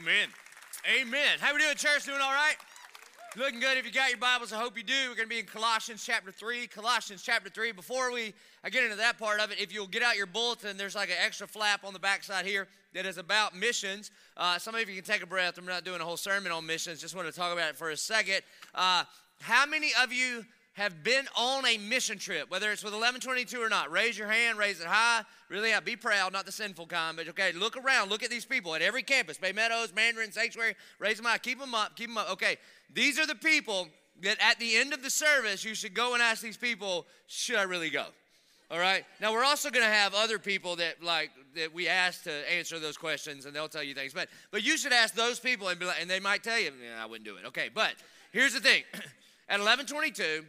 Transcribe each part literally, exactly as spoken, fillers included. Amen. Amen. How we doing, church? Doing all right? Looking good. If you got your Bibles, I hope you do. We're going to be in Colossians chapter three. Colossians chapter three. Before we I get into that part of it, if you'll get out your bulletin, there's like an extra flap on the backside here that is about missions. Uh, some of you can take a breath. I'm not doing a whole sermon on missions. Just want to talk about it for a second. Uh, how many of you have been on a mission trip, whether it's with eleven twenty-two or not? Raise your hand, raise it high. Really, yeah, be proud, not the sinful kind, but okay, look around, look at these people at every campus, Bay Meadows, Mandarin, Sanctuary, raise them high, keep them up, keep them up. Okay, these are the people that at the end of the service, you should go and ask these people, should I really go? All right, now we're also gonna have other people that like that we ask to answer those questions and they'll tell you things, but but you should ask those people and be like, and they might tell you, yeah, I wouldn't do it. Okay, but here's the thing, at eleven twenty-two,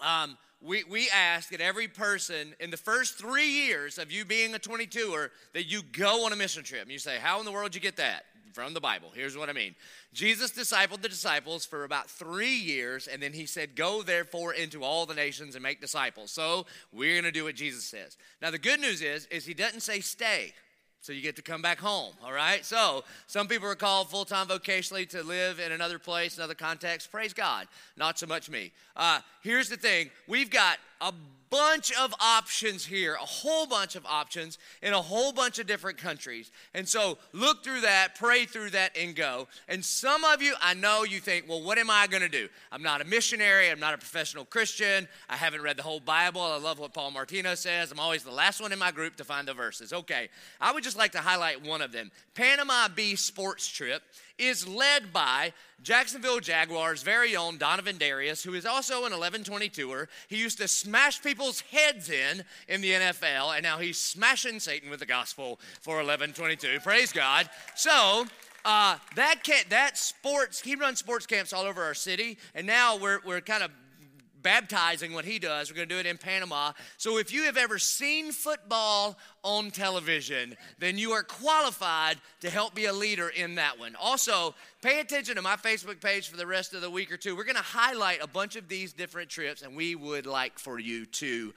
Um, we, we ask that every person in the first three years of you being a twenty-two-er that you go on a mission trip. And you say, how in the world did you get that? From the Bible. Here's what I mean. Jesus discipled the disciples for about three years, and then he said, go therefore into all the nations and make disciples. So we're going to do what Jesus says. Now, the good news is, is he doesn't say stay. So you get to come back home, all right? So some people are called full-time vocationally to live in another place, another context. Praise God. Not so much me. Uh, here's the thing. We've got a bunch of options here, a whole bunch of options in a whole bunch of different countries. And so look through that, pray through that, and go. And some of you, I know you think, well, what am I going to do? I'm not a missionary. I'm not a professional Christian. I haven't read the whole Bible. I love what Paul Martino says. I'm always the last one in my group to find the verses. Okay, I would just like to highlight one of them. Panama Bee Sports Trip is led by Jacksonville Jaguars' very own Donovan Darius, who is also an eleven twenty-two-er. He used to smash people's heads in in the N F L, and now he's smashing Satan with the gospel for eleven twenty-two. Praise God. So uh, that can't, that sports, he runs sports camps all over our city, and now we're we're kind of baptizing what he does. We're going to do it in Panama. So if you have ever seen football on television, then you are qualified to help be a leader in that one. Also, pay attention to my Facebook page for the rest of the week or two. We're going to highlight a bunch of these different trips, and we would like for you to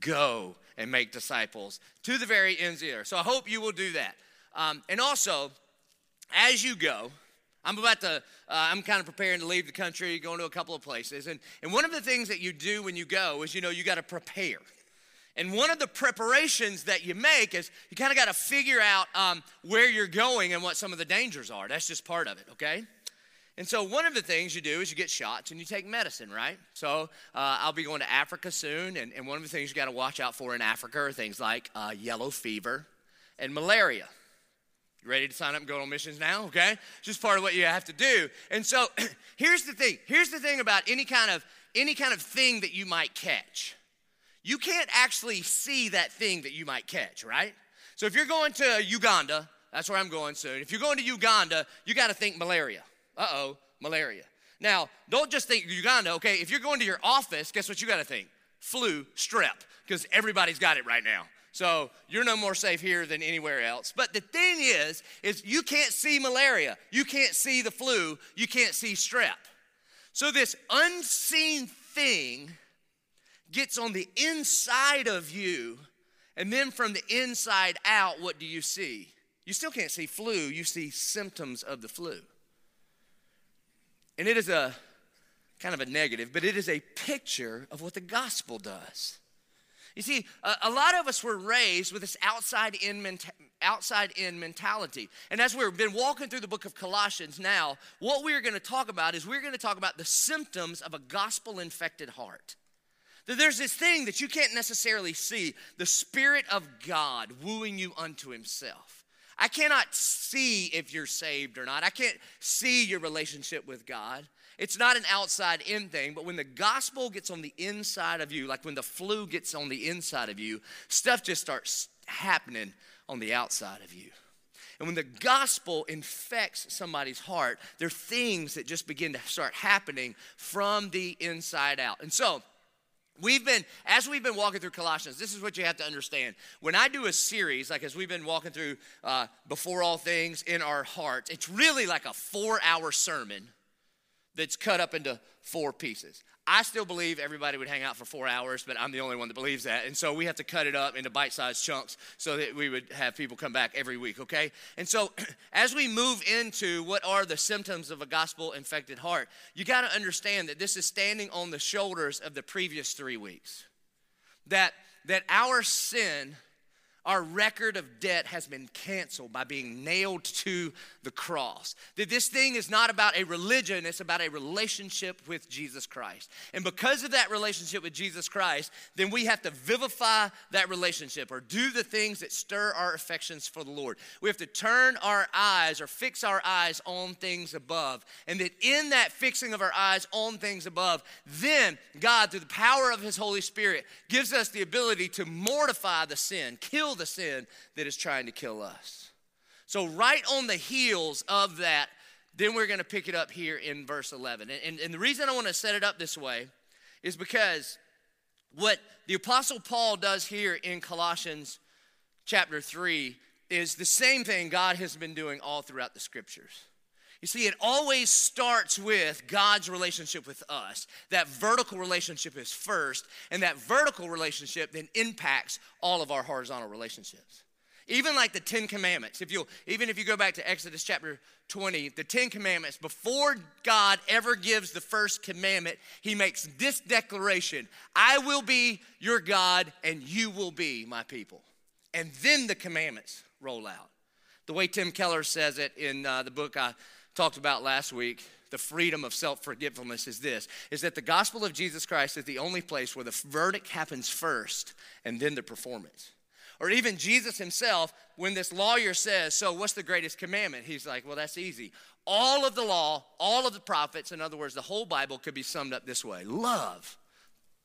go and make disciples to the very ends of the earth. So I hope you will do that. Um, and also, as you go, I'm about to, uh, I'm kind of preparing to leave the country, going to a couple of places. And, and one of the things that you do when you go is, you know, you got to prepare. And one of the preparations that you make is you kind of got to figure out um, where you're going and what some of the dangers are. That's just part of it, okay? And so one of the things you do is you get shots and you take medicine, right? So uh, I'll be going to Africa soon. And, and one of the things you got to watch out for in Africa are things like uh, yellow fever and malaria. Ready to sign up and go on missions now, okay? It's just part of what you have to do. And so here's the thing. Here's the thing about any kind of any kind of thing that you might catch. You can't actually see that thing that you might catch, right? So if you're going to Uganda, that's where I'm going soon. If you're going to Uganda, you got to think malaria. Uh-oh, malaria. Now, don't just think Uganda, okay? If you're going to your office, guess what you got to think? Flu, strep, because everybody's got it right now. So you're no more safe here than anywhere else. But the thing is, is you can't see malaria. You can't see the flu. You can't see strep. So this unseen thing gets on the inside of you, and then from the inside out, what do you see? You still can't see flu. You see symptoms of the flu. And it is a kind of a negative, but it is a picture of what the gospel does. You see, a lot of us were raised with this outside-in menta- outside-in mentality. And as we've been walking through the book of Colossians now, what we're going to talk about is we're going to talk about the symptoms of a gospel-infected heart. That there's this thing that you can't necessarily see, the Spirit of God wooing you unto himself. I cannot see if you're saved or not. I can't see your relationship with God. It's not an outside-in thing, but when the gospel gets on the inside of you, like when the flu gets on the inside of you, stuff just starts happening on the outside of you. And when the gospel infects somebody's heart, there are things that just begin to start happening from the inside out. And so we've been, as we've been walking through Colossians, this is what you have to understand. When I do a series, like as we've been walking through uh, Before All Things in Our Hearts, it's really like a four-hour sermon that's cut up into four pieces. I still believe everybody would hang out for four hours, but I'm the only one that believes that. And so we have to cut it up into bite-sized chunks so that we would have people come back every week, okay? And so as we move into what are the symptoms of a gospel-infected heart, you got to understand that this is standing on the shoulders of the previous three weeks. That, that our sin, our record of debt has been canceled by being nailed to the cross. That this thing is not about a religion, it's about a relationship with Jesus Christ. And because of that relationship with Jesus Christ, then we have to vivify that relationship or do the things that stir our affections for the Lord. We have to turn our eyes or fix our eyes on things above. And that in that fixing of our eyes on things above, then God, through the power of His Holy Spirit, gives us the ability to mortify the sin, kill the sin that is trying to kill us. So right on the heels of that, then we're going to pick it up here in verse eleven. And, and, and the reason I want to set it up this way is because what the Apostle Paul does here in Colossians chapter three is the same thing God has been doing all throughout the Scriptures. You see, it always starts with God's relationship with us. That vertical relationship is first, and that vertical relationship then impacts all of our horizontal relationships. Even like the Ten Commandments, if you even if you go back to Exodus chapter twenty, the Ten Commandments, before God ever gives the first commandment, He makes this declaration: I will be your God, and you will be my people. And then the commandments roll out. The way Tim Keller says it in uh, the book I talked about last week, the freedom of self-forgetfulness is this, is that the gospel of Jesus Christ is the only place where the verdict happens first and then the performance. Or even Jesus himself, when this lawyer says, so what's the greatest commandment? He's like, well, that's easy. All of the law, all of the prophets, in other words, the whole Bible could be summed up this way: love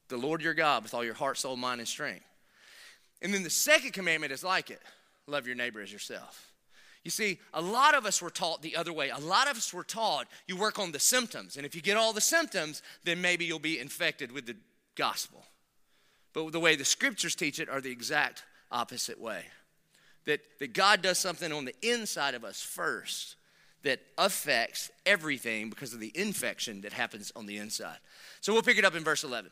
the Lord your God with all your heart, soul, mind, and strength. And then the second commandment is like it: love your neighbor as yourself. You see, a lot of us were taught the other way. A lot of us were taught you work on the symptoms. And if you get all the symptoms, then maybe you'll be infected with the gospel. But the way the Scriptures teach it are the exact opposite way. That, that God does something on the inside of us first that affects everything because of the infection that happens on the inside. So we'll pick it up in verse eleven.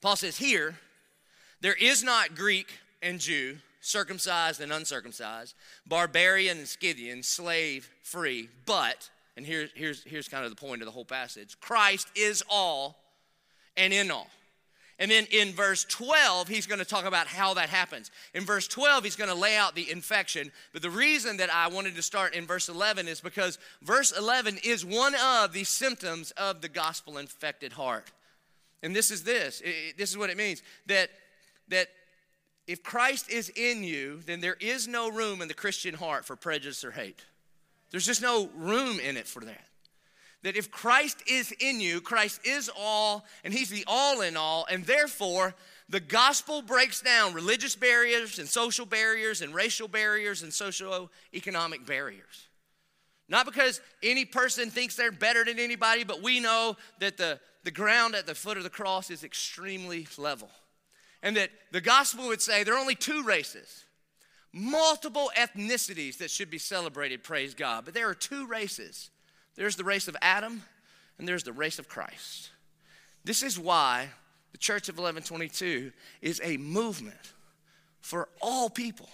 Paul says, here, there is not Greek and Jew, circumcised and uncircumcised, barbarian and Scythian, slave, free, but, and here, here's, here's kind of the point of the whole passage, Christ is all and in all. And then in verse twelve, he's going to talk about how that happens. In verse twelve, he's going to lay out the infection. But the reason that I wanted to start in verse eleven is because verse eleven is one of the symptoms of the gospel-infected heart. And this is this. It, this is what it means, that that if Christ is in you, then there is no room in the Christian heart for prejudice or hate. There's just no room in it for that. That if Christ is in you, Christ is all, and He's the all in all, and therefore the gospel breaks down religious barriers and social barriers and racial barriers and socioeconomic barriers. Not because any person thinks they're better than anybody, but we know that the, the ground at the foot of the cross is extremely level. And that the gospel would say there are only two races, multiple ethnicities that should be celebrated, praise God. But there are two races. There's the race of Adam and there's the race of Christ. This is why the Church of eleven twenty-two is a movement for all people,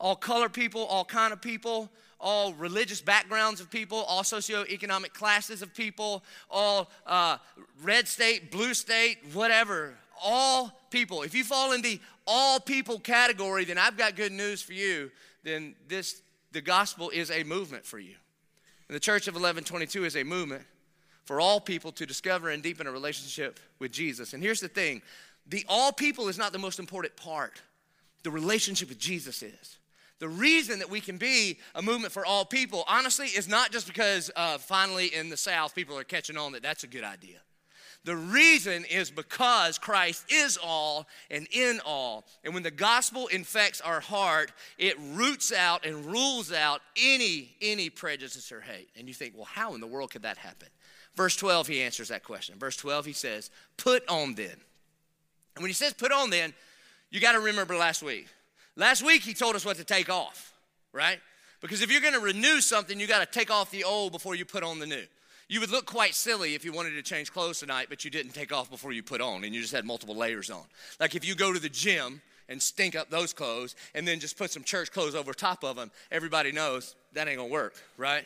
all color people, all kind of people, all religious backgrounds of people, all socioeconomic classes of people, all uh, red state, blue state, whatever, all people. If you fall in the all people category, then I've got good news for you. Then this, the gospel is a movement for you. And the Church of eleven twenty-two is a movement for all people to discover and deepen a relationship with Jesus. And here's the thing, the all people is not the most important part. The relationship with Jesus is. The reason that we can be a movement for all people, honestly, is not just because uh, finally in the South people are catching on that that's a good idea. The reason is because Christ is all and in all. And when the gospel infects our heart, it roots out and rules out any, any prejudice or hate. And you think, well, how in the world could that happen? Verse twelve, he answers that question. Verse twelve, he says, put on then. And when he says put on then, you got to remember last week. Last week he told us what to take off, right? Because if you're going to renew something, you got to take off the old before you put on the new. You would look quite silly if you wanted to change clothes tonight, but you didn't take off before you put on, and you just had multiple layers on. Like if you go to the gym and stink up those clothes and then just put some church clothes over top of them, everybody knows that ain't gonna work, right?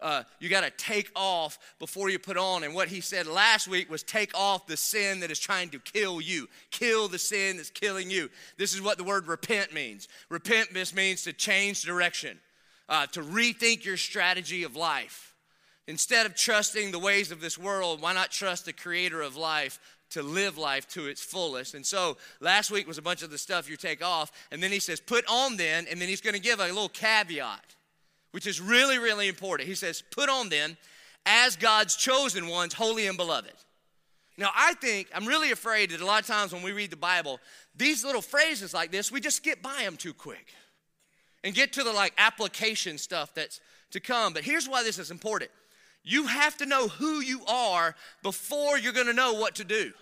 Uh, you got to take off before you put on. And what he said last week was take off the sin that is trying to kill you. Kill the sin that's killing you. This is what the word repent means. Repent means to change direction, uh, to rethink your strategy of life. Instead of trusting the ways of this world, why not trust the creator of life to live life to its fullest? And so last week was a bunch of the stuff you take off. And then he says, put on then. And then he's going to give a little caveat, which is really, really important. He says, put on then, as God's chosen ones, holy and beloved. Now, I think, I'm really afraid that a lot of times when we read the Bible, these little phrases like this, we just skip by them too quick and get to the like application stuff that's to come. But here's why this is important. You have to know who you are before you're gonna know what to do.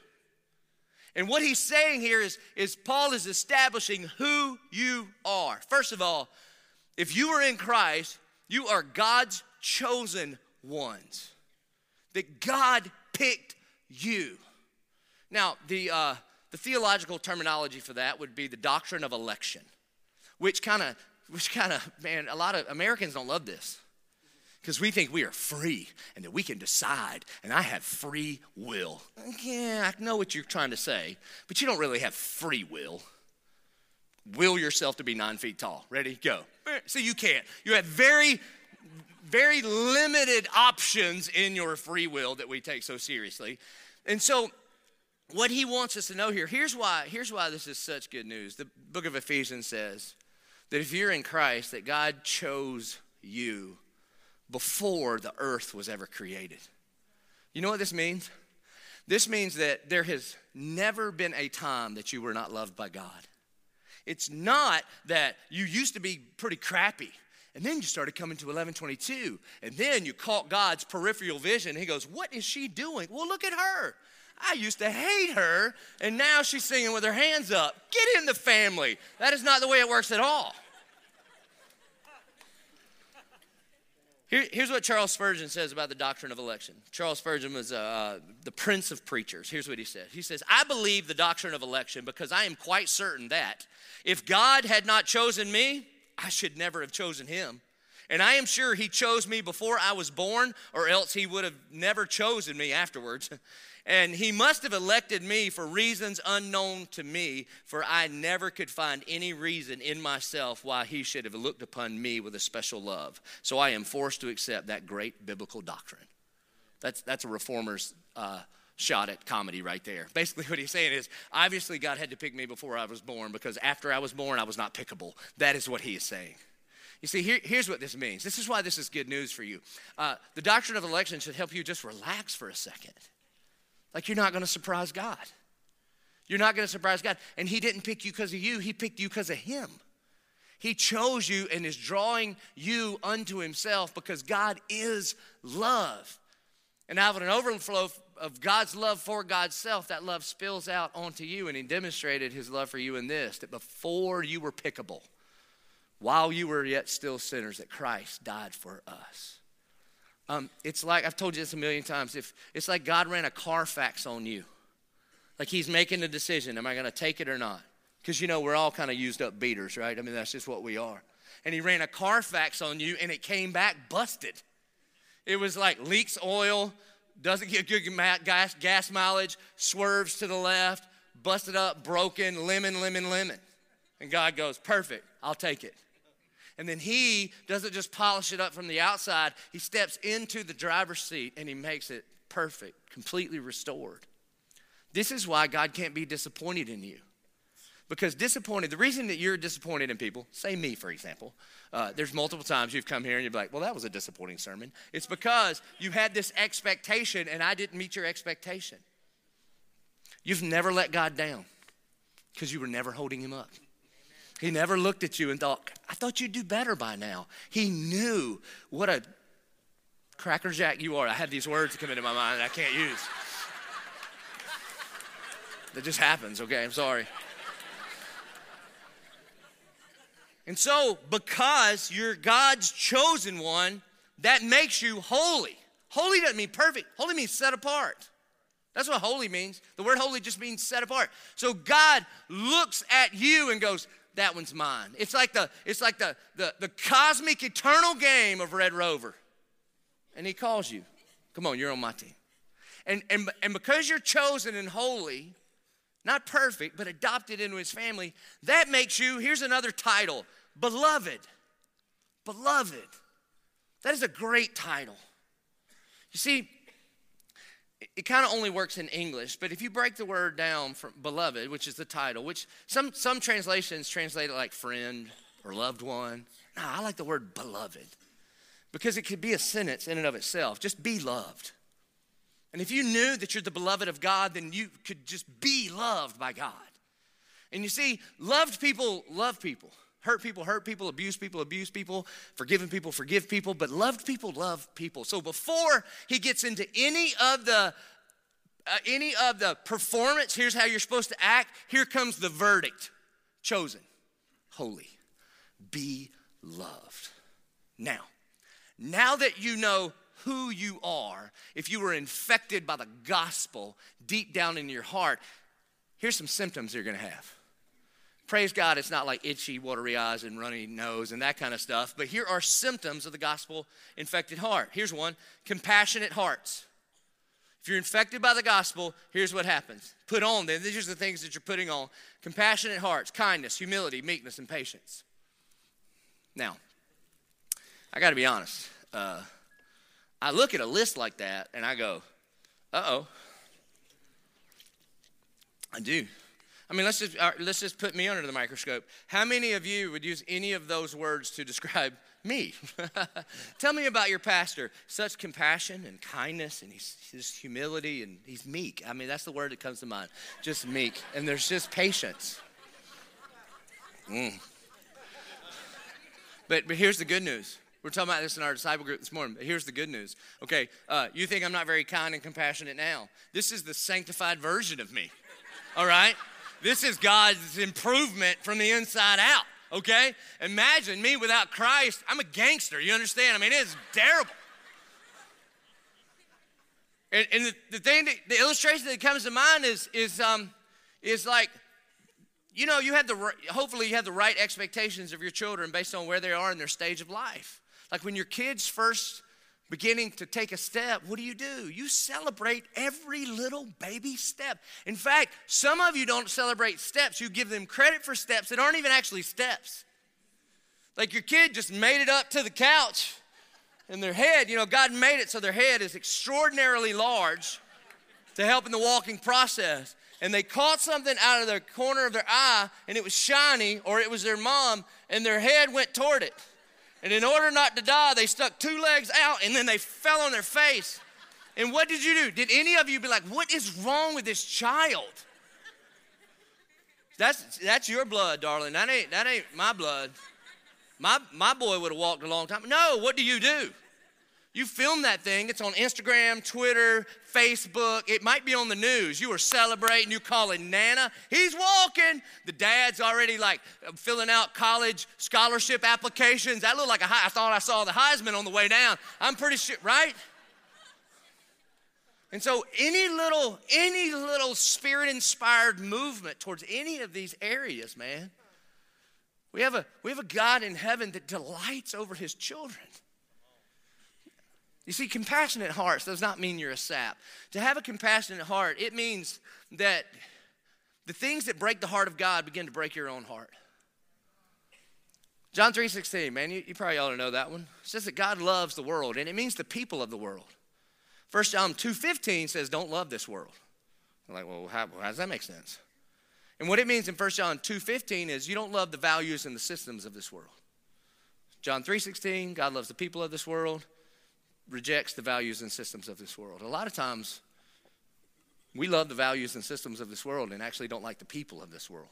And what he's saying here is, is Paul is establishing who you are. First of all, if you are in Christ, you are God's chosen ones, that God picked you. Now, the uh, the theological terminology for that would be the doctrine of election, which kind of, which kind of, man, a lot of Americans don't love this because we think we are free and that we can decide, and I have free will. Yeah, I know what you're trying to say, but you don't really have free will. Will yourself to be nine feet tall. Ready? Go. So you can't. You have very, very limited options in your free will that we take so seriously. And so what he wants us to know here, here's why, here's why this is such good news. The book of Ephesians says that if you're in Christ, that God chose you before the earth was ever created. You know what this means? This means that there has never been a time that you were not loved by God. It's not that you used to be pretty crappy, and then you started coming to eleven twenty-two, and then you caught God's peripheral vision. He goes, what is she doing? Well, look at her. I used to hate her, and now she's singing with her hands up. Get in the family. That is not the way it works at all. Here, here's what Charles Spurgeon says about the doctrine of election. Charles Spurgeon was uh, the prince of preachers. Here's what he said. He says, I believe the doctrine of election because I am quite certain that if God had not chosen me, I should never have chosen him. And I am sure he chose me before I was born, or else he would have never chosen me afterwards. And he must have elected me for reasons unknown to me, for I never could find any reason in myself why he should have looked upon me with a special love. So I am forced to accept that great biblical doctrine. That's that's a reformer's uh, shot at comedy right there. Basically what he's saying is, obviously God had to pick me before I was born, because after I was born, I was not pickable. That is what he is saying. You see, here, here's what this means. This is why this is good news for you. Uh, the doctrine of election should help you just relax for a second. Like, you're not going to surprise God. You're not going to surprise God. And he didn't pick you because of you. He picked you because of him. He chose you and is drawing you unto himself because God is love. And out of an overflow of God's love for God's self, that love spills out onto you. And he demonstrated his love for you in this, that before you were pickable, while you were yet still sinners, that Christ died for us. Um, it's like, I've told you this a million times, if it's like God ran a Carfax on you. Like he's making a decision, am I going to take it or not? Because, you know, we're all kind of used up beaters, right? I mean, that's just what we are. And he ran a Carfax on you, and it came back busted. It was like leaks oil, doesn't get good gas, gas mileage, swerves to the left, busted up, broken, lemon, lemon, lemon. And God goes, perfect, I'll take it. And then he doesn't just polish it up from the outside. He steps into the driver's seat and he makes it perfect, completely restored. This is why God can't be disappointed in you. Because disappointed, the reason that you're disappointed in people, say me, for example, uh, there's multiple times you've come here and you're like, well, that was a disappointing sermon. It's because you had this expectation and I didn't meet your expectation. You've never let God down because you were never holding him up. He never looked at you and thought, I thought you'd do better by now. He knew what a crackerjack you are. I had these words come into my mind that I can't use. That just happens, okay? I'm sorry. And so because you're God's chosen one, that makes you holy. Holy doesn't mean perfect. Holy means set apart. That's what holy means. The word holy just means set apart. So God looks at you and goes, that one's mine. It's like the, it's like the, the, the cosmic eternal game of Red Rover. And he calls you. Come on, you're on my team. And, and, and because you're chosen and holy, not perfect, but adopted into his family, that makes you, here's another title, beloved. Beloved. That is a great title. You see, it kind of only works in English, but if you break the word down from beloved, which is the title, which some, some translations translate it like friend or loved one. No, I like the word beloved because it could be a sentence in and of itself. Just be loved. And if you knew that you're the beloved of God, then you could just be loved by God. And you see, loved people love people. Hurt people, hurt people, abuse people, abuse people, forgiven people, forgive people, but loved people, love people. So before he gets into any of the uh, any of the performance, here's how you're supposed to act, here comes the verdict. Chosen, holy, beloved. Now, now that you know who you are, if you were infected by the gospel deep down in your heart, here's some symptoms you're gonna have. Praise God, it's not like itchy, watery eyes and runny nose and that kind of stuff. But here are symptoms of the gospel-infected heart. Here's one, compassionate hearts. If you're infected by the gospel, here's what happens. Put on them. These are the things that you're putting on. Compassionate hearts, kindness, humility, meekness, and patience. Now, I got to be honest. Uh, I look at a list like that and I go, uh-oh. I do. I mean, let's just, let's just put me under the microscope. How many of you would use any of those words to describe me? Tell me about your pastor. Such compassion and kindness and he's, his humility and he's meek. I mean, that's the word that comes to mind, just meek. And there's just patience. Mm. But, but here's the good news. We're talking about this in our disciple group this morning, but here's the good news. Okay, uh, you think I'm not very kind and compassionate now. This is the sanctified version of me, all right? This is God's improvement from the inside out, okay? Imagine me without Christ. I'm a gangster, you understand? I mean, it's terrible. And, and the, the thing, that, the illustration that comes to mind is, is, um, is like, you know, you have the, hopefully you have the right expectations of your children based on where they are in their stage of life. Like when your kid's first beginning to take a step, what do you do? You celebrate every little baby step. In fact, some of you don't celebrate steps. You give them credit for steps that aren't even actually steps. Like your kid just made it up to the couch and their head, you know, God made it so their head is extraordinarily large to help in the walking process. And they caught something out of the corner of their eye and it was shiny or it was their mom and their head went toward it. And in order not to die, they stuck two legs out and then they fell on their face. And what did you do? Did any of you be like, what is wrong with this child? That's that's your blood, darling. That ain't that ain't my blood. My my boy would have walked a long time. No, what do you do? You film that thing. It's on Instagram, Twitter, Facebook. It might be on the news. You are celebrating. You calling Nana. He's walking. The dad's already like filling out college scholarship applications. That looked like a high. I thought I saw the Heisman on the way down. I'm pretty sure, right? And so any little, any little spirit-inspired movement towards any of these areas, man, we have a we have a God in heaven that delights over his children. You see, compassionate hearts does not mean you're a sap. To have a compassionate heart, it means that the things that break the heart of God begin to break your own heart. John three sixteen, man, you, you probably ought to know that one. It says that God loves the world, and it means the people of the world. First John two fifteen says, don't love this world. I'm like, well, how, how does that make sense? And what it means in First John two fifteen is you don't love the values and the systems of this world. John three sixteen, God loves the people of this world. Rejects the values and systems of this world. A lot of times, we love the values and systems of this world and actually don't like the people of this world.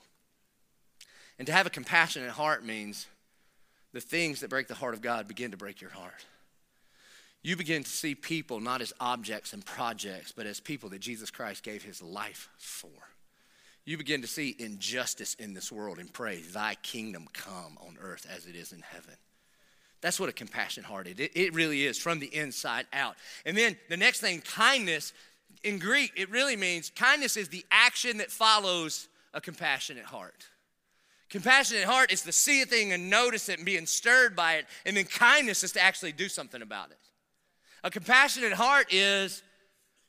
And to have a compassionate heart means the things that break the heart of God begin to break your heart. You begin to see people not as objects and projects, but as people that Jesus Christ gave his life for. You begin to see injustice in this world and pray, thy kingdom come on earth as it is in heaven. That's what a compassionate heart is. It, it really is from the inside out. And then the next thing, kindness. In Greek, it really means kindness is the action that follows a compassionate heart. Compassionate heart is to see a thing and notice it and being stirred by it. And then kindness is to actually do something about it. A compassionate heart is,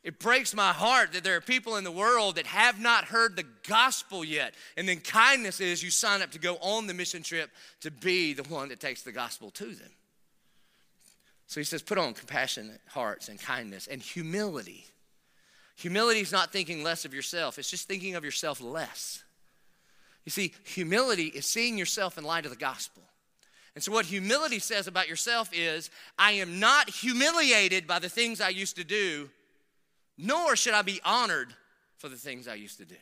it breaks my heart that there are people in the world that have not heard the gospel yet. And then kindness is you sign up to go on the mission trip to be the one that takes the gospel to them. So he says, put on compassionate hearts and kindness and humility. Humility is not thinking less of yourself. It's just thinking of yourself less. You see, humility is seeing yourself in light of the gospel. And so what humility says about yourself is, I am not humiliated by the things I used to do, nor should I be honored for the things I used to do.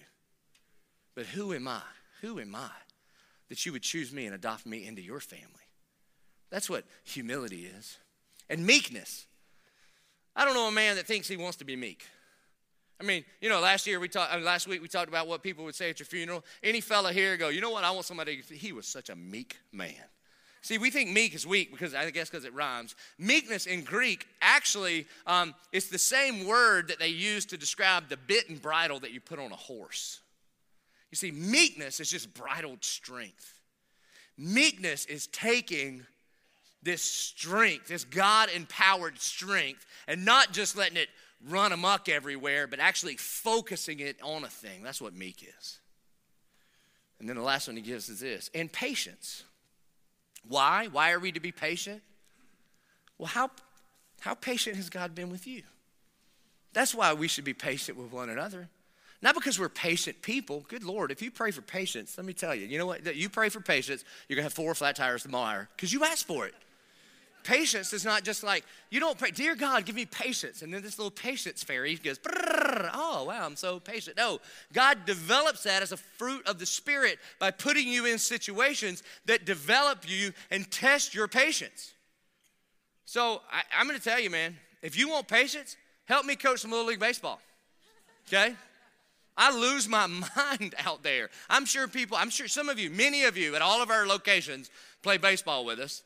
But who am I? Who am I that you would choose me and adopt me into your family? That's what humility is. And meekness. I don't know a man that thinks he wants to be meek. I mean, you know, last year we talked. I mean, last week we talked about what people would say at your funeral. Any fella here go, you know what? I want somebody. He was such a meek man. See, we think meek is weak because I guess because it rhymes. Meekness in Greek actually um, it's the same word that they use to describe the bit and bridle that you put on a horse. You see, meekness is just bridled strength. Meekness is taking this strength, this God-empowered strength, and not just letting it run amok everywhere, but actually focusing it on a thing. That's what meek is. And then the last one he gives is this, and patience. Why? Why are we to be patient? Well, how, how patient has God been with you? That's why we should be patient with one another. Not because we're patient people. Good Lord, if you pray for patience, let me tell you, you know what? You pray for patience, you're going to have four flat tires tomorrow because you asked for it. Patience is not just like, you don't pray, dear God, give me patience. And then this little patience fairy goes, oh, wow, I'm so patient. No, God develops that as a fruit of the Spirit by putting you in situations that develop you and test your patience. So I, I'm going to tell you, man, if you want patience, help me coach some Little League Baseball, okay? I lose my mind out there. I'm sure people, I'm sure some of you, many of you at all of our locations play baseball with us.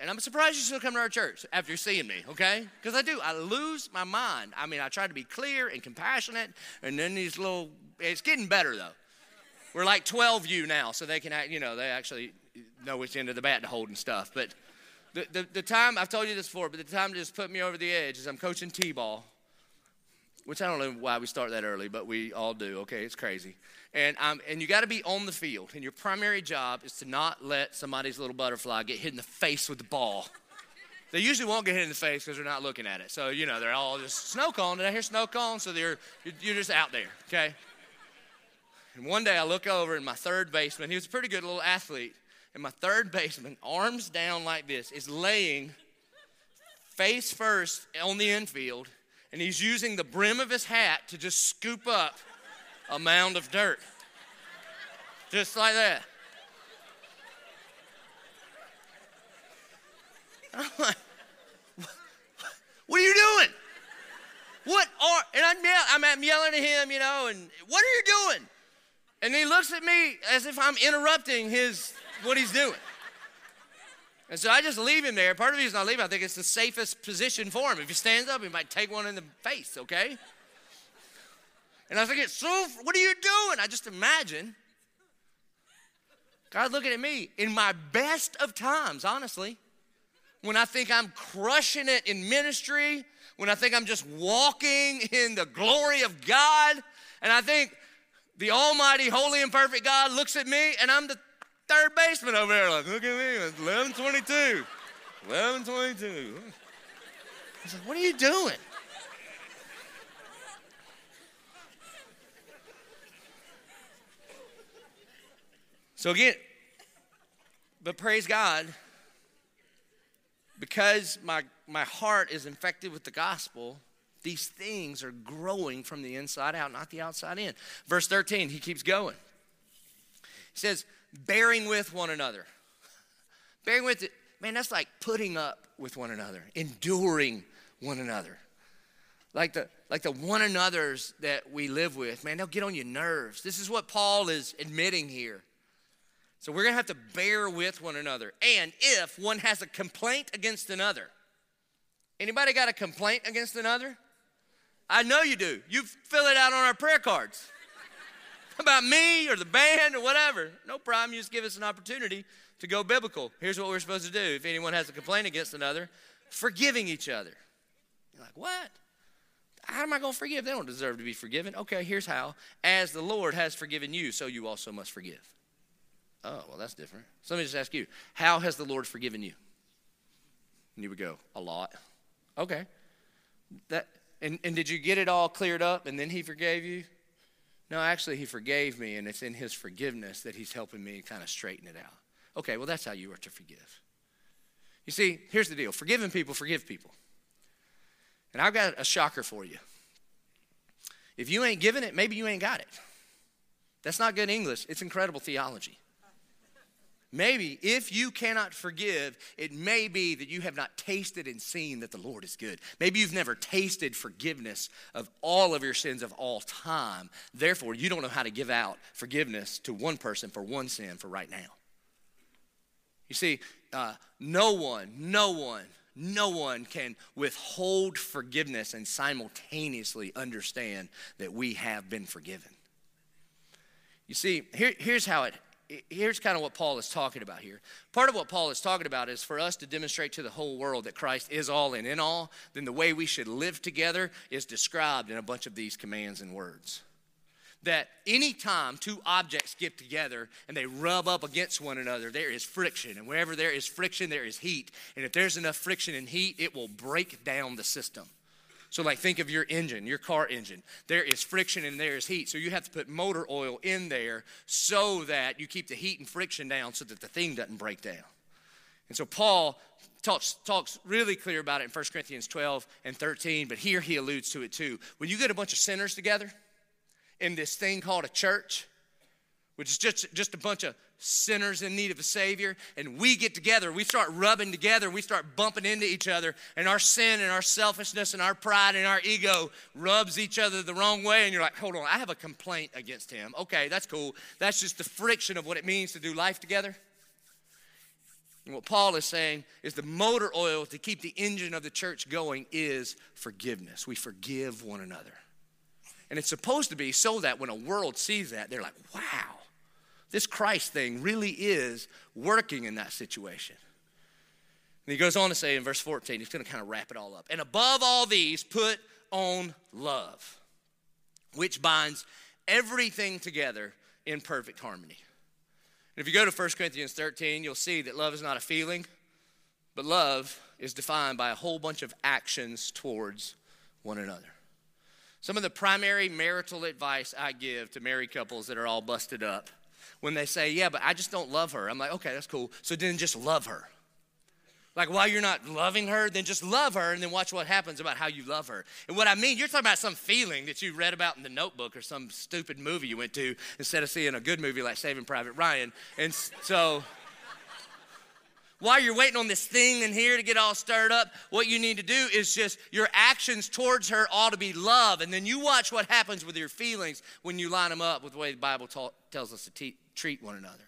And I'm surprised you still come to our church after seeing me, okay? Because I do. I lose my mind. I mean, I try to be clear and compassionate, and then these little, it's getting better, though. We're like twelve U now, so they can, you know, they actually know which end of the bat to hold and stuff. But the, the, the time, I've told you this before, but the time to just put me over the edge is I'm coaching T-ball, which I don't know why we start that early, but we all do, okay? It's crazy. And um, and you got to be on the field, and your primary job is to not let somebody's little butterfly get hit in the face with the ball. They usually won't get hit in the face because they're not looking at it. So, you know, they're all just snow cone. Did I hear snow cone? So they're, you're just out there, okay? And one day I look over, and my third baseman, he was a pretty good little athlete, and my third baseman, arms down like this, is laying face first on the infield. And he's using the brim of his hat to just scoop up a mound of dirt. Just like that. I'm like, what are you doing? What are, and I'm, yell, I'm, I'm yelling at him, you know, and what are you doing? And he looks at me as if I'm interrupting his, what he's doing. And so I just leave him there. Part of the reason I leave him, I think it's the safest position for him. If he stands up, he might take one in the face, okay? And I was like, so what are you doing? I just imagine God looking at me in my best of times, honestly, when I think I'm crushing it in ministry, when I think I'm just walking in the glory of God, and I think the almighty, holy, and perfect God looks at me, and I'm the third baseman over there, like, look at me, it's eleven twenty-two, eleven twenty-two. I was like, what are you doing? So again, but praise God, because my, my heart is infected with the gospel, these things are growing from the inside out, not the outside in. Verse thirteen, he keeps going. He says, bearing with one another. Bearing with it, man, that's like putting up with one another, enduring one another. Like the like the one another's that we live with, man, they'll get on your nerves. This is what Paul is admitting here. So we're going to have to bear with one another. And if one has a complaint against another, anybody got a complaint against another? I know you do. You fill it out on our prayer cards. About me or the band or whatever. No problem, you just give us an opportunity to go biblical. Here's what we're supposed to do. If anyone has a complaint against another, forgiving each other. You're like, what? How am I going to forgive? They don't deserve to be forgiven. Okay, here's how. As the Lord has forgiven you, so you also must forgive. Oh, well, that's different. So let me just ask you, how has the Lord forgiven you? And you would go, a lot. Okay. That and, and did you get it all cleared up and then he forgave you? No, actually, he forgave me, and it's in his forgiveness that he's helping me kind of straighten it out. Okay, well, that's how you are to forgive. You see, here's the deal. Forgiving people, forgive people. And I've got a shocker for you. If you ain't giving it, maybe you ain't got it. That's not good English. It's incredible theology. Maybe if you cannot forgive, it may be that you have not tasted and seen that the Lord is good. Maybe you've never tasted forgiveness of all of your sins of all time. Therefore, you don't know how to give out forgiveness to one person for one sin for right now. You see, uh, no one, no one, no one can withhold forgiveness and simultaneously understand that we have been forgiven. You see, here, here's how it Here's kind of what Paul is talking about here. Part of what Paul is talking about is for us to demonstrate to the whole world that Christ is all and in all, then the way we should live together is described in a bunch of these commands and words. That any time two objects get together and they rub up against one another, there is friction. And wherever there is friction, there is heat. And if there's enough friction and heat, it will break down the system. So like think of your engine, your car engine. There is friction and there is heat. So you have to put motor oil in there so that you keep the heat and friction down so that the thing doesn't break down. And so Paul talks, talks really clear about it in First Corinthians twelve and thirteen, but here he alludes to it too. When you get a bunch of sinners together in this thing called a church, which is just, just a bunch of sinners in need of a Savior, and we get together, we start rubbing together, we start bumping into each other, and our sin and our selfishness and our pride and our ego rubs each other the wrong way, and you're like, hold on, I have a complaint against him. Okay, that's cool. That's just the friction of what it means to do life together. And what Paul is saying is the motor oil to keep the engine of the church going is forgiveness. We forgive one another. And it's supposed to be so that when a world sees that, they're like, wow. This Christ thing really is working in that situation. And he goes on to say in verse fourteen, he's going to kind of wrap it all up. And above all these, put on love, which binds everything together in perfect harmony. And if you go to First Corinthians thirteen, you'll see that love is not a feeling, but love is defined by a whole bunch of actions towards one another. Some of the primary marital advice I give to married couples that are all busted up, when they say, yeah, but I just don't love her. I'm like, okay, that's cool. So then just love her. Like while you're not loving her, then just love her and then watch what happens about how you love her. And what I mean, you're talking about some feeling that you read about in the Notebook or some stupid movie you went to instead of seeing a good movie like Saving Private Ryan. And so while you're waiting on this thing in here to get all stirred up, what you need to do is just your actions towards her ought to be love. And then you watch what happens with your feelings when you line them up with the way the Bible ta- tells us to teach. Treat one another.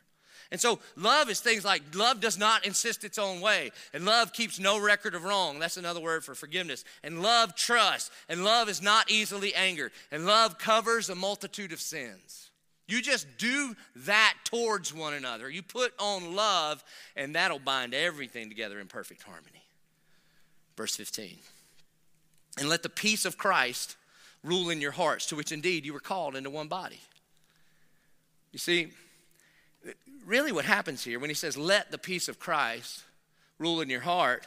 And so love is things like love does not insist its own way. And love keeps no record of wrong. That's another word for forgiveness. And love trusts. And love is not easily angered. And love covers a multitude of sins. You just do that towards one another. You put on love and that'll bind everything together in perfect harmony. Verse fifteen. And let the peace of Christ rule in your hearts, to which indeed you were called into one body. You see, really what happens here when he says, let the peace of Christ rule in your heart,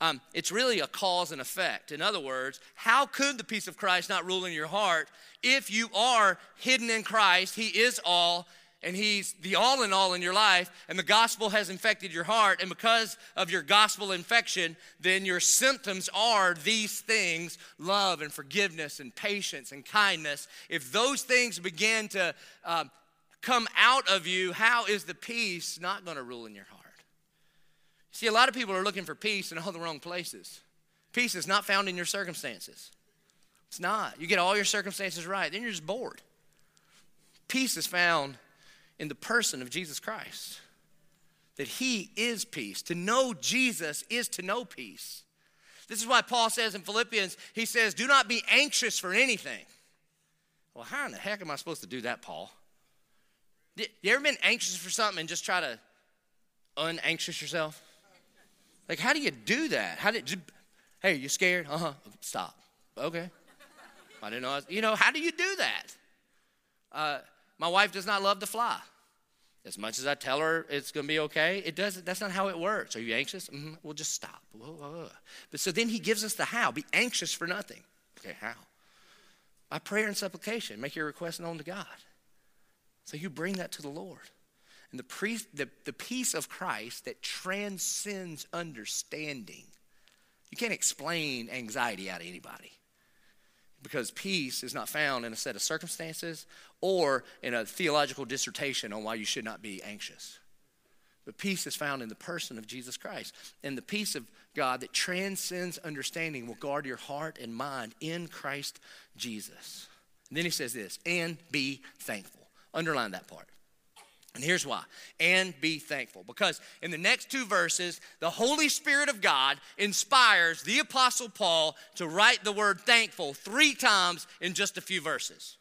um, it's really a cause and effect. In other words, how could the peace of Christ not rule in your heart if you are hidden in Christ? He is all, and he's the all in all in your life, and the gospel has infected your heart, and because of your gospel infection, then your symptoms are these things, love and forgiveness and patience and kindness. If those things begin to um, come out of you, how is the peace not going to rule in your heart? See, a lot of people are looking for peace in all the wrong places. Peace is not found in your circumstances. It's not. You get all your circumstances right, then you're just bored. Peace is found in the person of Jesus Christ, that he is peace. To know Jesus is to know peace. This is why Paul says in Philippians, he says, do not be anxious for anything. Well, how in the heck am I supposed to do that, Paul? You ever been anxious for something and just try to unanxious yourself? Like, how do you do that? How did you, hey, you scared? Uh-huh, stop. Okay. I didn't know I was, you know, how do you do that? Uh, my wife does not love to fly. As much as I tell her it's going to be okay, it doesn't. That's not how it works. Are you anxious? Mm-hmm. We'll just stop. Whoa, whoa, whoa. But so then he gives us the how. Be anxious for nothing. Okay, how? By prayer and supplication, make your request known to God. So you bring that to the Lord. And the, pre- the, the peace of Christ that transcends understanding. You can't explain anxiety out of anybody. Because peace is not found in a set of circumstances or in a theological dissertation on why you should not be anxious. But peace is found in the person of Jesus Christ. And the peace of God that transcends understanding will guard your heart and mind in Christ Jesus. And then he says this, and be thankful. Underline that part. And here's why. And be thankful. Because in the next two verses, the Holy Spirit of God inspires the Apostle Paul to write the word thankful three times in just a few verses.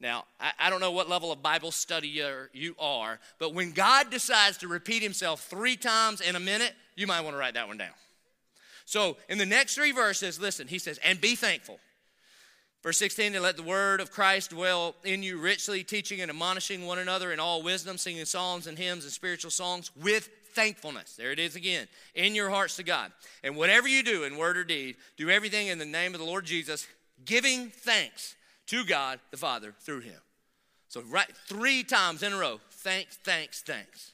Now, I, I don't know what level of Bible studier you are, but when God decides to repeat himself three times in a minute, you might want to write that one down. So in the next three verses, listen, he says, and be thankful. Verse sixteen, to let the word of Christ dwell in you richly, teaching and admonishing one another in all wisdom, singing psalms and hymns and spiritual songs with thankfulness. There it is again, in your hearts to God. And whatever you do in word or deed, do everything in the name of the Lord Jesus, giving thanks to God the Father through him. So right three times in a row, thanks, thanks, thanks.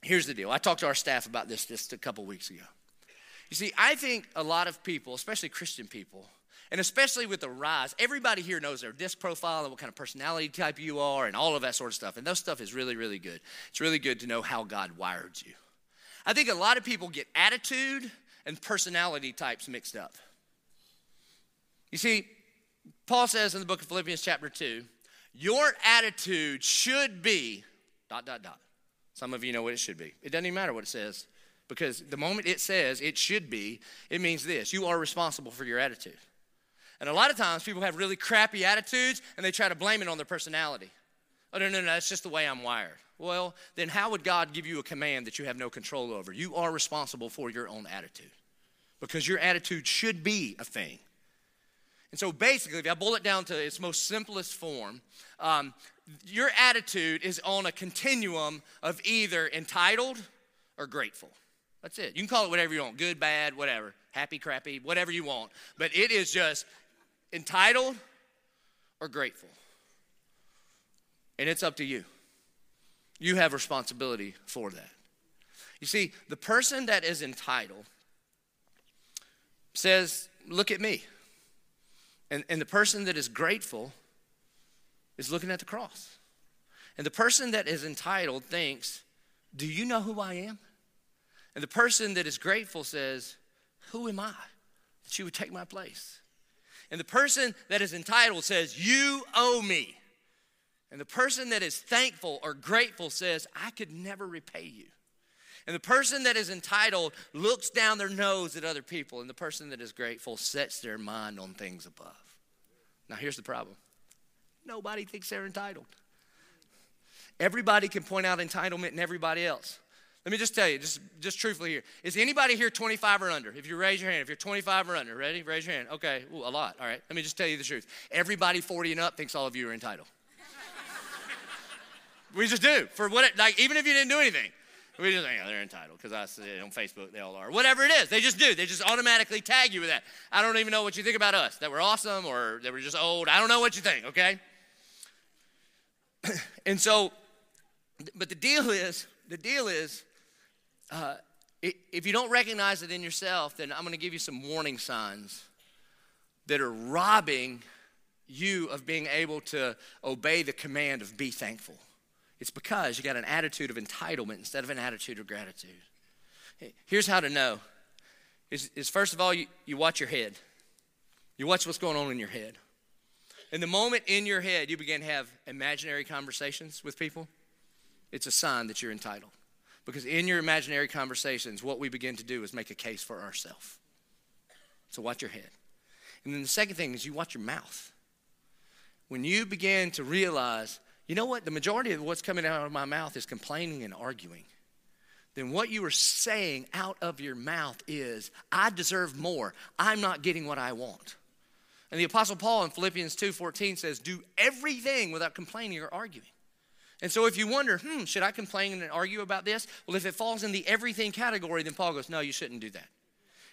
Here's the deal. I talked to our staff about this just a couple weeks ago. You see, I think a lot of people, especially Christian people, and especially with the rise, everybody here knows their disc profile and what kind of personality type you are and all of that sort of stuff. And that stuff is really, really good. It's really good to know how God wired you. I think a lot of people get attitude and personality types mixed up. You see, Paul says in the book of Philippians chapter two, your attitude should be, dot, dot, dot. Some of you know what it should be. It doesn't even matter what it says, because the moment it says it should be, it means this. You are responsible for your attitude. And a lot of times people have really crappy attitudes and they try to blame it on their personality. Oh, no, no, no, that's just the way I'm wired. Well, then how would God give you a command that you have no control over? You are responsible for your own attitude, because your attitude should be a thing. And so basically, if I boil it down to its most simplest form, um, your attitude is on a continuum of either entitled or grateful. That's it. You can call it whatever you want, good, bad, whatever, happy, crappy, whatever you want, but it is just entitled or grateful. And it's up to you. You have responsibility for that. You see, the person that is entitled says, look at me. And, and the person that is grateful is looking at the cross. And the person that is entitled thinks, do you know who I am? And the person that is grateful says, who am I that you would take my place? And the person that is entitled says, you owe me. And the person that is thankful or grateful says, I could never repay you. And the person that is entitled looks down their nose at other people. And the person that is grateful sets their mind on things above. Now, here's the problem. Nobody thinks they're entitled. Everybody can point out entitlement in everybody else. Let me just tell you, just, just truthfully here. Is anybody here twenty-five or under? If you raise your hand, if you're twenty-five or under, ready? Raise your hand. Okay, ooh, a lot, all right. Let me just tell you the truth. Everybody forty and up thinks all of you are entitled. We just do. For what, it, like, even if you didn't do anything. We just think, oh, they're entitled, because I see it on Facebook, they all are. Whatever it is, they just do. They just automatically tag you with that. I don't even know what you think about us, that we're awesome or that we're just old. I don't know what you think, okay? And so, but the deal is, the deal is, Uh, if you don't recognize it in yourself, then I'm going to give you some warning signs that are robbing you of being able to obey the command of be thankful. It's because you got an attitude of entitlement instead of an attitude of gratitude. Here's how to know. Is, is first of all, you, you watch your head. You watch what's going on in your head. And the moment in your head you begin to have imaginary conversations with people, it's a sign that you're entitled. Because in your imaginary conversations, what we begin to do is make a case for ourselves. So watch your head. And then the second thing is you watch your mouth. When you begin to realize, you know what, the majority of what's coming out of my mouth is complaining and arguing, then what you are saying out of your mouth is, I deserve more. I'm not getting what I want. And the Apostle Paul in Philippians two fourteen says, do everything without complaining or arguing. And so if you wonder, hmm, should I complain and argue about this? Well, if it falls in the everything category, then Paul goes, no, you shouldn't do that.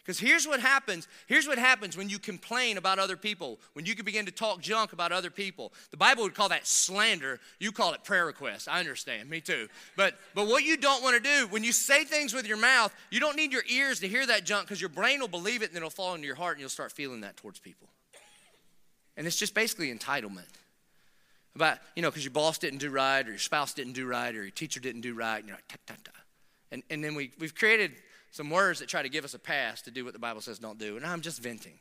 Because here's what happens. Here's what happens when you complain about other people, when you can begin to talk junk about other people. The Bible would call that slander. You call it prayer requests. I understand. Me too. But but what you don't want to do, when you say things with your mouth, you don't need your ears to hear that junk because your brain will believe it and then it'll fall into your heart and you'll start feeling that towards people. And it's just basically entitlement. About, you know, because your boss didn't do right or your spouse didn't do right or your teacher didn't do right. And you're like, ta, ta, ta. And, and then we, we've created some words that try to give us a pass to do what the Bible says don't do. And I'm just venting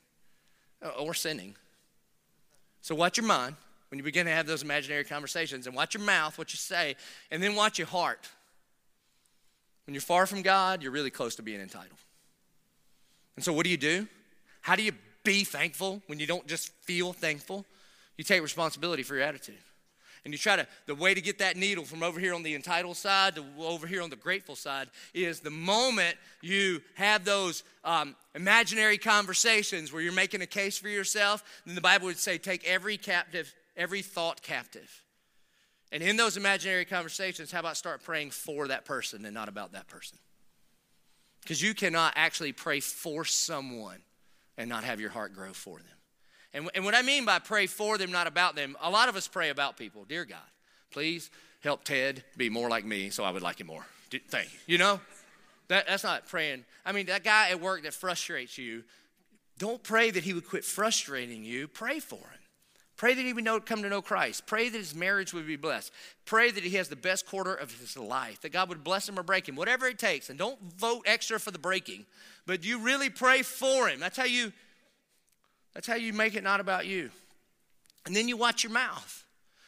or sinning. So watch your mind when you begin to have those imaginary conversations, and watch your mouth, what you say, and then watch your heart. When you're far from God, you're really close to being entitled. And so what do you do? How do you be thankful when you don't just feel thankful? You take responsibility for your attitude. And you try to, the way to get that needle from over here on the entitled side to over here on the grateful side is the moment you have those um, imaginary conversations where you're making a case for yourself, then the Bible would say take every captive, every thought captive. And in those imaginary conversations, how about start praying for that person and not about that person? Because you cannot actually pray for someone and not have your heart grow for them. And, and what I mean by pray for them, not about them, a lot of us pray about people. Dear God, please help Ted be more like me so I would like him more. D- thank you. You know, that, that's not praying. I mean, that guy at work that frustrates you, don't pray that he would quit frustrating you. Pray for him. Pray that he would know, come to know Christ. Pray that his marriage would be blessed. Pray that he has the best quarter of his life, that God would bless him or break him, whatever it takes. And don't vote extra for the breaking, but you really pray for him. That's how you... That's how you make it not about you. And then you watch your mouth.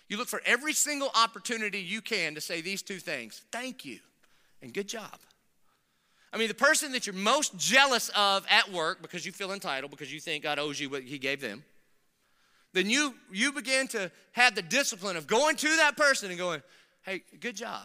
You look for every single opportunity you can to say these two things, thank you and good job. I mean, the person that you're most jealous of at work because you feel entitled, because you think God owes you what he gave them, then you, you begin to have the discipline of going to that person and going, hey, good job.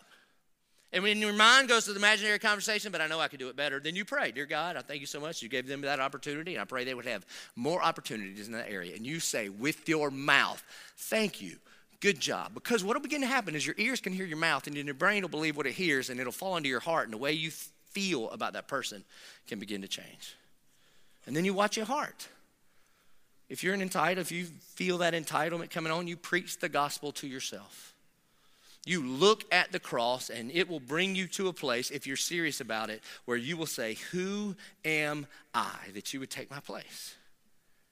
And when your mind goes to the imaginary conversation, but I know I could do it better, then you pray, dear God, I thank you so much. You gave them that opportunity, and I pray they would have more opportunities in that area. And you say with your mouth, thank you, good job. Because what will begin to happen is your ears can hear your mouth, and your brain will believe what it hears, and it'll fall into your heart, and the way you feel about that person can begin to change. And then you watch your heart. If you're an entitled, if you feel that entitlement coming on, you preach the gospel to yourself. You look at the cross, and it will bring you to a place, if you're serious about it, where you will say, who am I that you would take my place?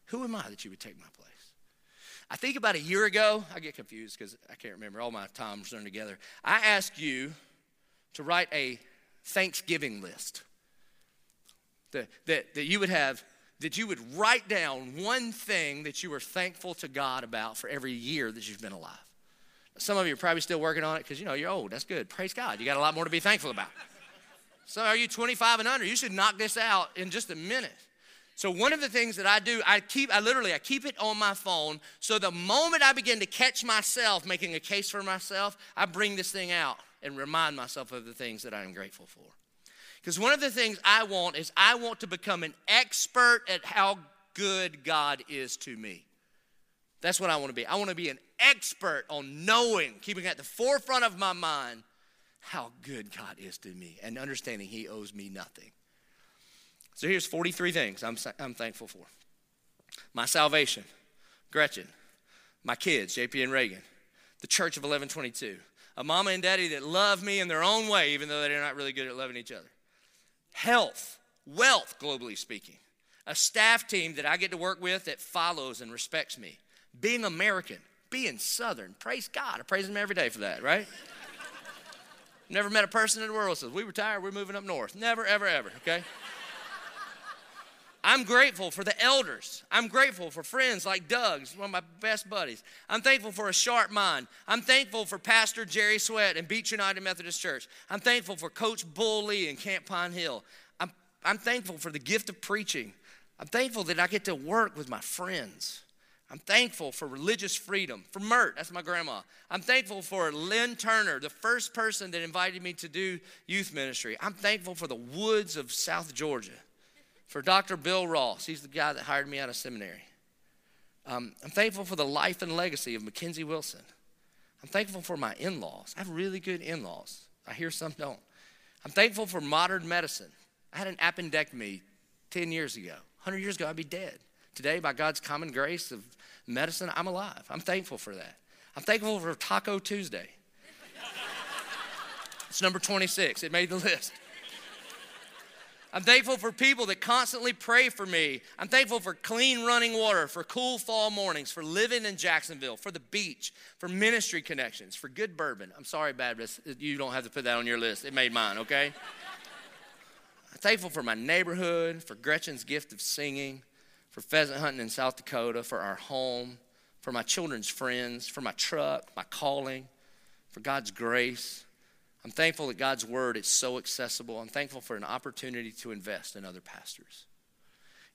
Who am I that you would take my place? I think about a year ago, I get confused because I can't remember. All my times run together. I asked you to write a Thanksgiving list that, that, that you would have, that you would write down one thing that you were thankful to God about for every year that you've been alive. Some of you are probably still working on it because, you know, you're old. That's good. Praise God. You got a lot more to be thankful about. So are you twenty-five and under? You should knock this out in just a minute. So one of the things that I do, I keep, I literally, I keep it on my phone. So the moment I begin to catch myself making a case for myself, I bring this thing out and remind myself of the things that I am grateful for. Because one of the things I want is I want to become an expert at how good God is to me. That's what I want to be. I want to be an expert on knowing, keeping at the forefront of my mind how good God is to me and understanding he owes me nothing. So here's forty-three things I'm I'm thankful for. My salvation, Gretchen, my kids, J P and Reagan, the church of eleven twenty-two, a mama and daddy that love me in their own way, even though they're not really good at loving each other. Health, wealth, globally speaking. A staff team that I get to work with that follows and respects me. Being American, being Southern, praise God. I praise him every day for that, right? Never met a person in the world who says, we retire, we're moving up north. Never, ever, ever, okay? I'm grateful for the elders. I'm grateful for friends like Doug, one of my best buddies. I'm thankful for a sharp mind. I'm thankful for Pastor Jerry Sweat and Beach United Methodist Church. I'm thankful for Coach Bull Lee and Camp Pine Hill. I'm, I'm thankful for the gift of preaching. I'm thankful that I get to work with my friends. I'm thankful for religious freedom. For Mert, that's my grandma. I'm thankful for Lynn Turner, the first person that invited me to do youth ministry. I'm thankful for the woods of South Georgia. For Doctor Bill Ross, he's the guy that hired me out of seminary. Um, I'm thankful for the life and legacy of Mackenzie Wilson. I'm thankful for my in-laws. I have really good in-laws. I hear some don't. I'm thankful for modern medicine. I had an appendectomy ten years ago. one hundred years ago, I'd be dead. Today, by God's common grace of medicine, I'm alive. I'm thankful for that. I'm thankful for Taco Tuesday. It's number twenty-six. It made the list. I'm thankful for people that constantly pray for me. I'm thankful for clean running water, for cool fall mornings, for living in Jacksonville, for the beach, for ministry connections, for good bourbon. I'm sorry, Baptist, you don't have to put that on your list. It made mine, okay? I'm thankful for my neighborhood, for Gretchen's gift of singing, for pheasant hunting in South Dakota, for our home, for my children's friends, for my truck, my calling, for God's grace. I'm thankful that God's word is so accessible. I'm thankful for an opportunity to invest in other pastors.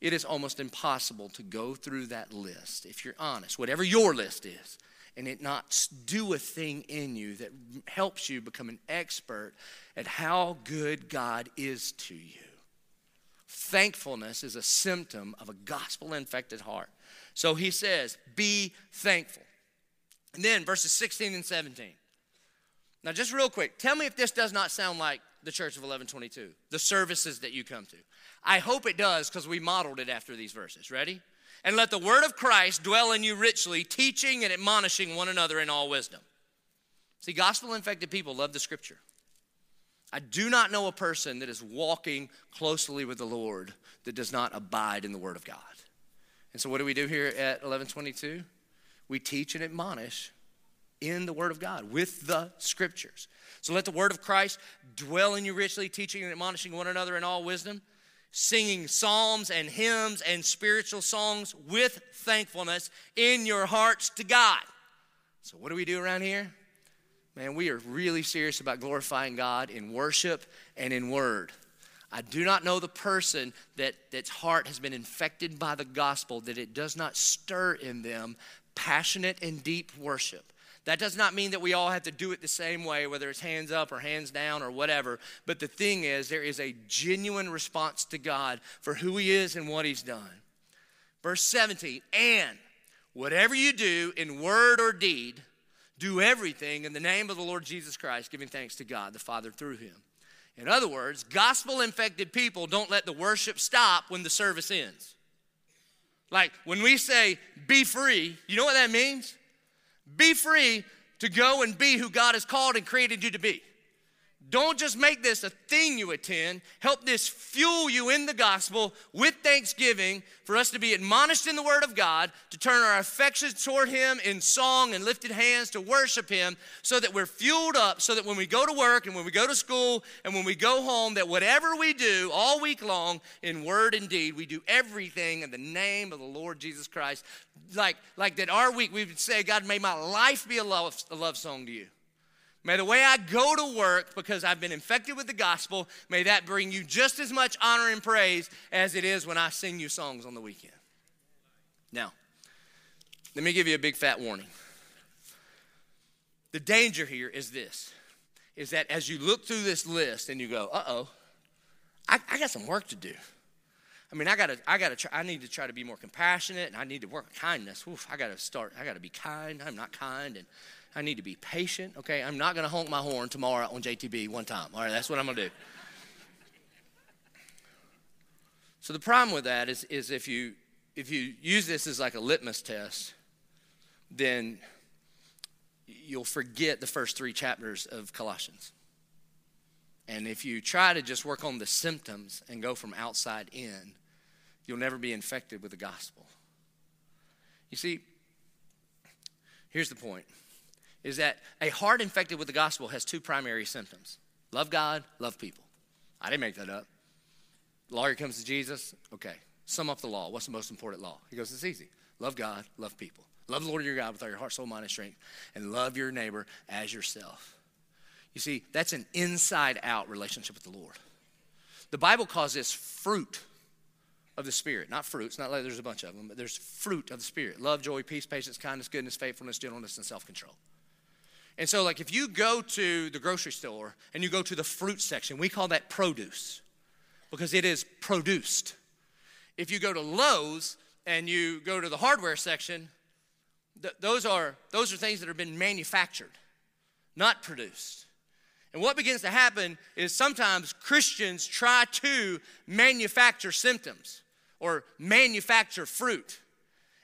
It is almost impossible to go through that list, if you're honest, whatever your list is, and it not do a thing in you that helps you become an expert at how good God is to you. Thankfulness is a symptom of a gospel-infected heart. So he says, be thankful. And then verses sixteen and seventeen. Now, just real quick, tell me if this does not sound like the Church of eleven twenty-two, the services that you come to. I hope it does, because we modeled it after these verses. Ready? And let the word of Christ dwell in you richly, teaching and admonishing one another in all wisdom. See, gospel-infected people love the scripture. I do not know a person that is walking closely with the Lord that does not abide in the word of God. And so what do we do here at eleven twenty-two? We teach and admonish in the word of God, with the scriptures. So let the word of Christ dwell in you richly, teaching and admonishing one another in all wisdom, singing psalms and hymns and spiritual songs with thankfulness in your hearts to God. So what do we do around here? Man, we are really serious about glorifying God in worship and in word. I do not know the person that, that's heart has been infected by the gospel that it does not stir in them passionate and deep worship. That does not mean that we all have to do it the same way, whether it's hands up or hands down or whatever. But the thing is, there is a genuine response to God for who he is and what he's done. Verse seventeen, and whatever you do in word or deed, do everything in the name of the Lord Jesus Christ, giving thanks to God the Father through him. In other words, gospel-infected people don't let the worship stop when the service ends. Like when we say, be free, you know what that means? Be free to go and be who God has called and created you to be. Don't just make this a thing you attend. Help this fuel you in the gospel with thanksgiving for us to be admonished in the word of God, to turn our affections toward him in song and lifted hands to worship him so that we're fueled up, so that when we go to work and when we go to school and when we go home, that whatever we do all week long in word and deed, we do everything in the name of the Lord Jesus Christ. Like, like that our week we would say, God, may my life be a love, a love song to you. May the way I go to work, because I've been infected with the gospel, may that bring you just as much honor and praise as it is when I sing you songs on the weekend. Now, let me give you a big fat warning. The danger here is this, is that as you look through this list and you go, uh-oh, I, I got some work to do. I mean, I gotta, I gotta, try, I need to try to be more compassionate, and I need to work on kindness. Oof, I gotta start. I gotta be kind. I'm not kind, and I need to be patient. Okay, I'm not gonna honk my horn tomorrow on J T B one time. All right, that's what I'm gonna do. So the problem with that is, is if you, if you use this as like a litmus test, then you'll forget the first three chapters of Colossians. And if you try to just work on the symptoms and go from outside in, you'll never be infected with the gospel. You see, here's the point, is that a heart infected with the gospel has two primary symptoms. Love God, love people. I didn't make that up. Lawyer comes to Jesus, okay. sum up the law. What's the most important law? He goes, it's easy. Love God, love people. Love the Lord your God with all your heart, soul, mind, and strength, and love your neighbor as yourself. You see, that's an inside-out relationship with the Lord. The Bible calls this fruit of the Spirit. Not fruits, not like there's a bunch of them, but there's fruit of the Spirit. Love, joy, peace, patience, kindness, goodness, faithfulness, gentleness, and self-control. And so, like, if you go to the grocery store and you go to the fruit section, we call that produce because it is produced. If you go to Lowe's and you go to the hardware section, th- those are those are things that have been manufactured, not produced. And what begins to happen is sometimes Christians try to manufacture symptoms or manufacture fruit.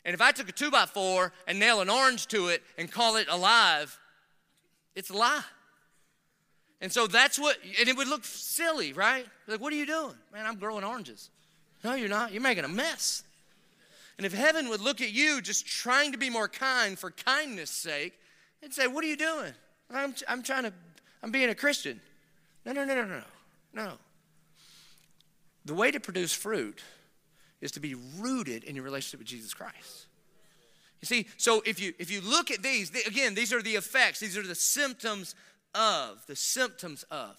And if I took a two by four and nail an orange to it and call it alive, it's a lie. And so that's what, and it would look silly, right? Like, what are you doing? Man, I'm growing oranges. No, you're not. You're making a mess. And if heaven would look at you just trying to be more kind for kindness' sake, it'd say, what are you doing? I'm, I'm trying to, I'm being a Christian. No, no, no, no, no, no. The way to produce fruit is to be rooted in your relationship with Jesus Christ. You see, so if you if you look at these, they, again, these are the effects. These are the symptoms of, the symptoms of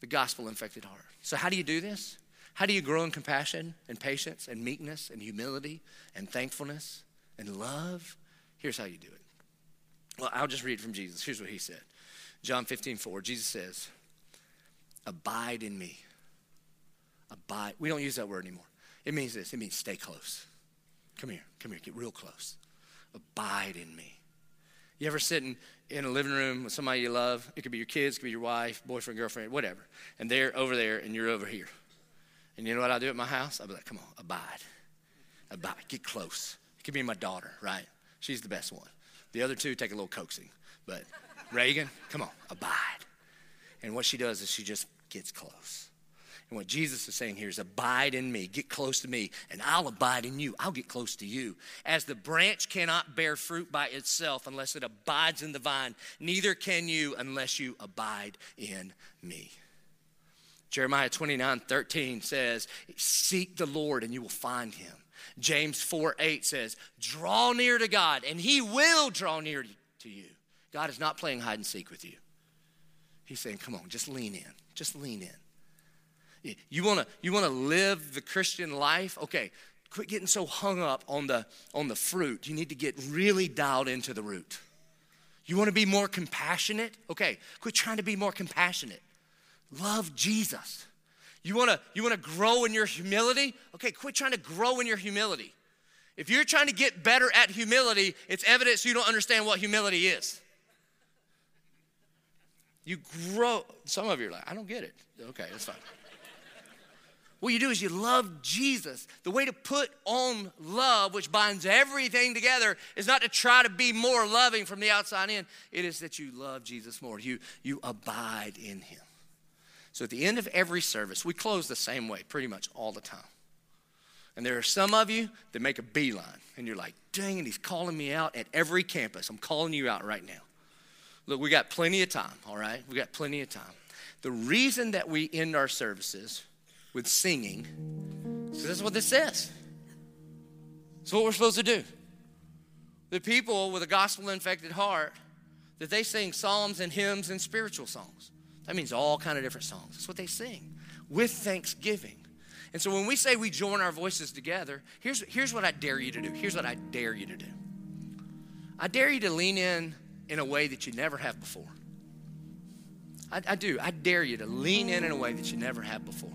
the gospel-infected heart. So how do you do this? How do you grow in compassion and patience and meekness and humility and thankfulness and love? Here's how you do it. Well, I'll just read from Jesus. Here's what he said. John fifteen four, Jesus says, abide in me. Abide. We don't use that word anymore. It means this. It means stay close. Come here. Come here. Get real close. Abide in me. You ever sitting in a living room with somebody you love? It could be your kids. It could be your wife, boyfriend, girlfriend, whatever. And they're over there and you're over here. And you know what I do at my house? I'll be like, come on, abide. Abide. Get close. It could be my daughter, right? She's the best one. The other two take a little coaxing. But Reagan, come on, abide. And what she does is she just gets close. And what Jesus is saying here is abide in me. Get close to me, and I'll abide in you. I'll get close to you. As the branch cannot bear fruit by itself unless it abides in the vine, neither can you unless you abide in me. Jeremiah twenty-nine thirteen says, seek the Lord and you will find him. James four eight says, draw near to God and he will draw near to you. God is not playing hide and seek with you. He's saying, come on, just lean in. Just lean in. You want to you want to live the Christian life? Okay, quit getting so hung up on the on the fruit. You need to get really dialed into the root. You want to be more compassionate? Okay, quit trying to be more compassionate. Love Jesus. You want to you want to grow in your humility? Okay, quit trying to grow in your humility. If you're trying to get better at humility, it's evidence you don't understand what humility is. You grow. Some of you are like, I don't get it. Okay, that's fine. What you do is you love Jesus. The way to put on love, which binds everything together, is not to try to be more loving from the outside in. It is that you love Jesus more. You, you abide in him. So at the end of every service, we close the same way pretty much all the time. And there are some of you that make a beeline, and you're like, dang it, he's calling me out at every campus. I'm calling you out right now. Look, we got plenty of time, all right? We got plenty of time. The reason that we end our services with singing is that's what this says. It's what we're supposed to do. The people with a gospel-infected heart, that they sing psalms and hymns and spiritual songs. That means all kind of different songs. That's what they sing with thanksgiving. And so when we say we join our voices together, here's, here's what I dare you to do. Here's what I dare you to do. I dare you to lean in in a way that you never have before. I, I do. I dare you to lean in in a way that you never have before.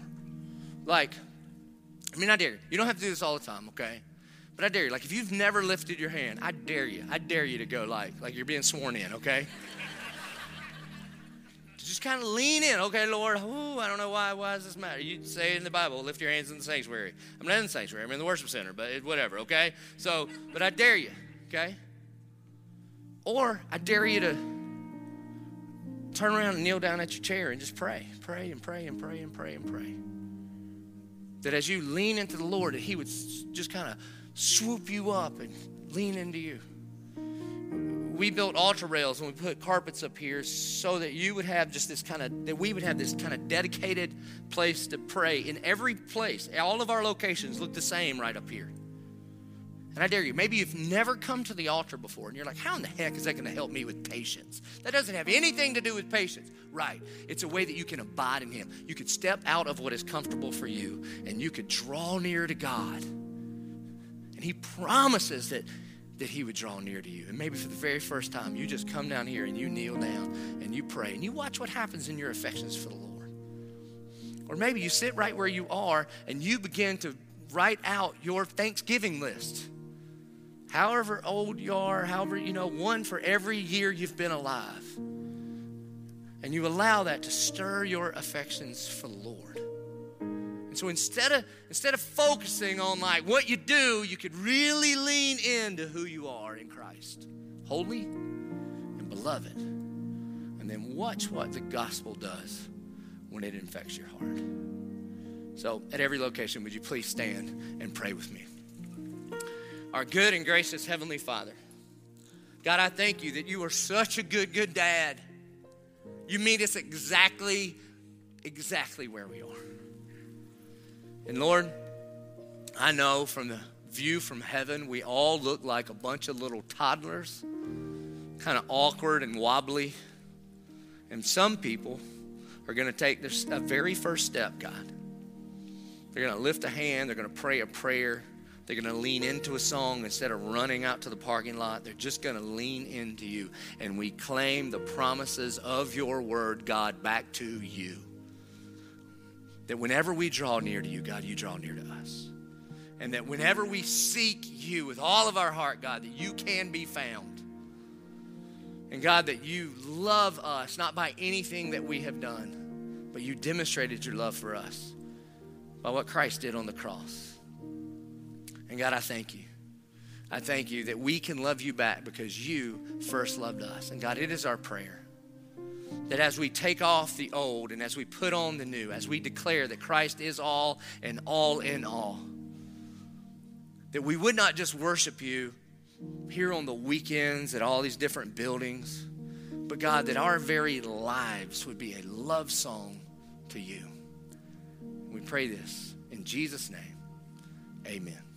Like, I mean, I dare you. You don't have to do this all the time, okay? But I dare you. Like, if you've never lifted your hand, I dare you. I dare you to go like, like you're being sworn in, okay? Just kind of lean in. Okay, Lord, ooh, I don't know why. Why does this matter? You say it in the Bible, lift your hands in the sanctuary. I'm not in the sanctuary. I'm in the worship center, but it, whatever, okay? So, but I dare you, okay? Or I dare you to turn around and kneel down at your chair and just pray, pray and pray and pray and pray and pray. That as you lean into the Lord, that he would just kind of swoop you up and lean into you. we built altar rails and we put carpets up here so that you would have just this kind of, that we would have this kind of dedicated place to pray in every place. All of our locations look the same right up here. And I dare you, maybe you've never come to the altar before and you're like, how in the heck is that going to help me with patience? That doesn't have anything to do with patience. Right. It's a way that you can abide in him. You could step out of what is comfortable for you and you could draw near to God. And he promises that, that he would draw near to you. And maybe for the very first time, you just come down here and you kneel down and you pray and you watch what happens in your affections for the Lord. Or maybe you sit right where you are and you begin to write out your Thanksgiving list. However old you are, however, you know, one for every year you've been alive. And you allow that to stir your affections for the Lord. And so instead of, instead of focusing on like what you do, you could really lean into who you are in Christ, holy and beloved. And then watch what the gospel does when it infects your heart. So at every location, would you please stand and pray with me? Our good and gracious Heavenly Father, God, I thank you that you are such a good, good dad. You meet us exactly, exactly where we are. And Lord, I know from the view from heaven, we all look like a bunch of little toddlers, kind of awkward and wobbly. And some people are going to take their very first step, God. They're going to lift a hand. They're going to pray a prayer. They're going to lean into a song instead of running out to the parking lot. They're just going to lean into you. And we claim the promises of your word, God, back to you. That whenever we draw near to you, God, you draw near to us. And that whenever we seek you with all of our heart, God, that you can be found. And God, that you love us, not by anything that we have done, but you demonstrated your love for us by what Christ did on the cross. And God, I thank you. I thank you that we can love you back because you first loved us. And God, it is our prayer that as we take off the old and as we put on the new, as we declare that Christ is all and all in all, that we would not just worship you here on the weekends at all these different buildings, but God, that our very lives would be a love song to you. We pray this in Jesus' name. Amen.